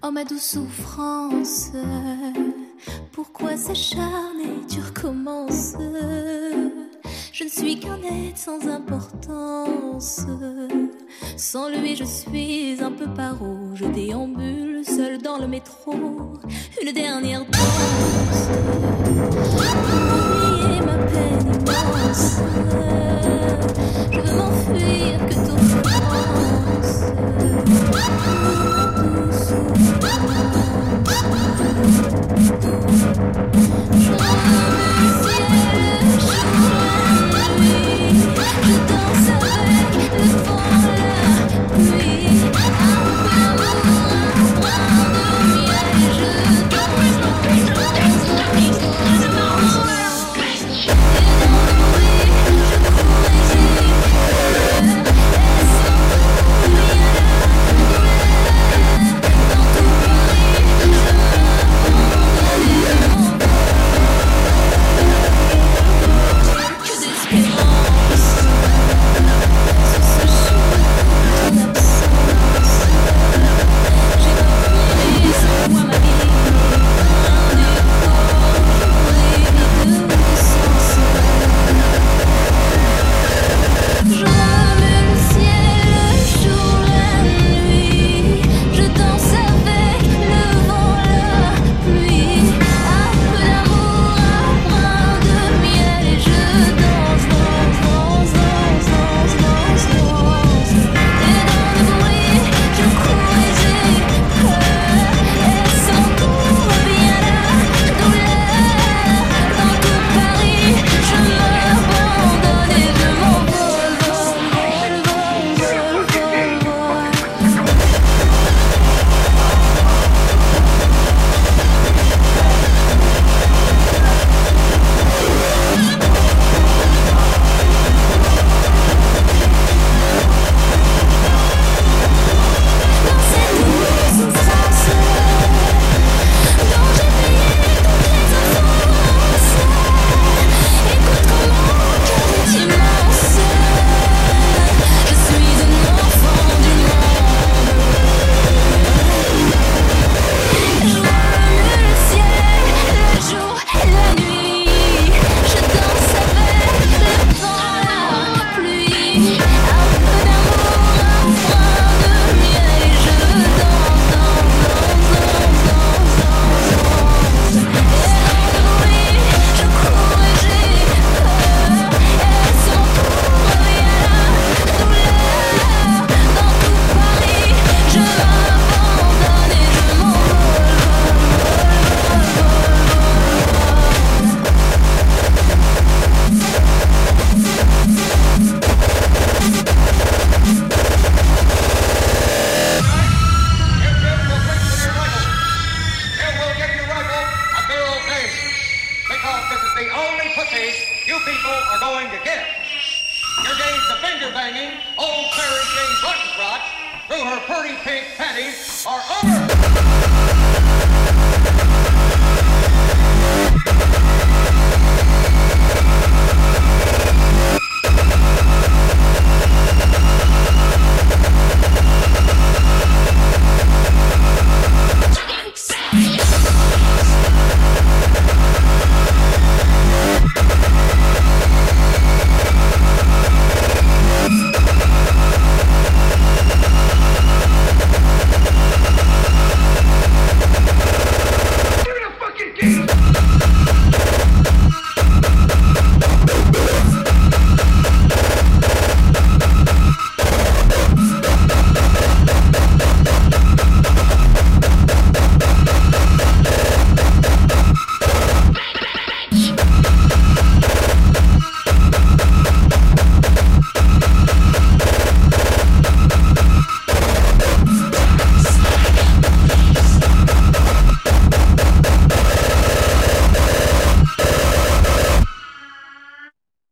Oh ma douce souffrance, pourquoi s'acharner, tu recommences. Je ne suis qu'un être sans importance. Sans lui je suis un peu paro. Je déambule seul dans le métro. Une dernière danse pour oublier ma peine immense. Je veux m'enfuir que t'offense. Old Mary Jane Button Crotch through her pretty pink panties are over!